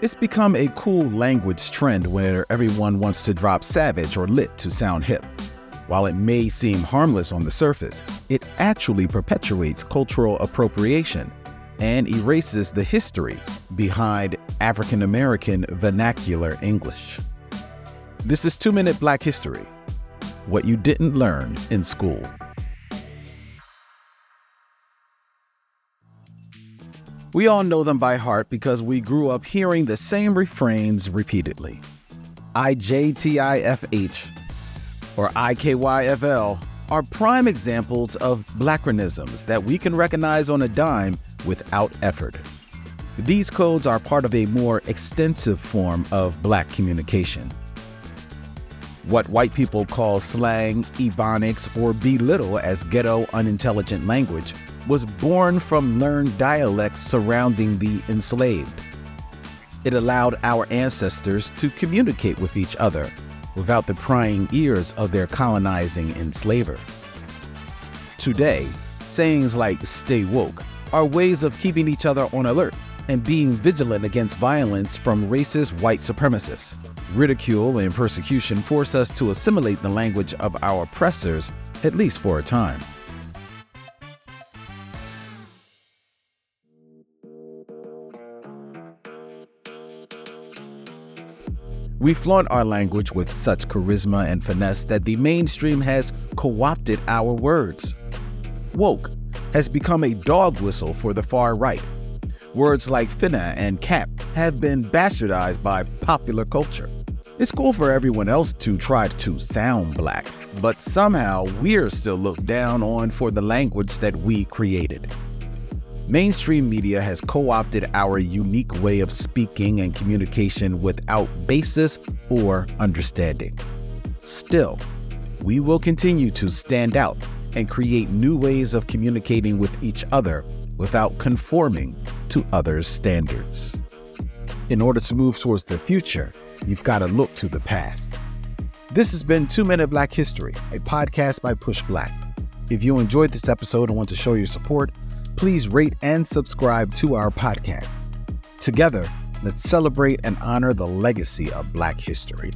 It's become a cool language trend where everyone wants to drop savage or lit to sound hip. While it may seem harmless on the surface, it actually perpetuates cultural appropriation and erases the history behind African American vernacular English. This is 2 Minute Black History, what you didn't learn in school. We all know them by heart because we grew up hearing the same refrains repeatedly. IJTIFH or IKYFL are prime examples of Blackronyms that we can recognize on a dime without effort. These codes are part of a more extensive form of Black communication. What white people call slang, ebonics, or belittle as ghetto unintelligent language was born from learned dialects surrounding the enslaved. It allowed our ancestors to communicate with each other without the prying ears of their colonizing enslavers. Today, sayings like stay woke are ways of keeping each other on alert and being vigilant against violence from racist white supremacists. Ridicule and persecution force us to assimilate the language of our oppressors, at least for a time. We flaunt our language with such charisma and finesse that the mainstream has co-opted our words. Woke has become a dog whistle for the far right. Words like finna and cap have been bastardized by popular culture. It's cool for everyone else to try to sound Black, but somehow we're still looked down on for the language that we created. Mainstream media has co-opted our unique way of speaking and communication without basis or understanding. Still, we will continue to stand out and create new ways of communicating with each other without conforming to others' standards. In order to move towards the future, you've got to look to the past. This has been 2 Minute Black History, a podcast by Push Black. If you enjoyed this episode and want to show your support, please rate and subscribe to our podcast. Together, let's celebrate and honor the legacy of Black history.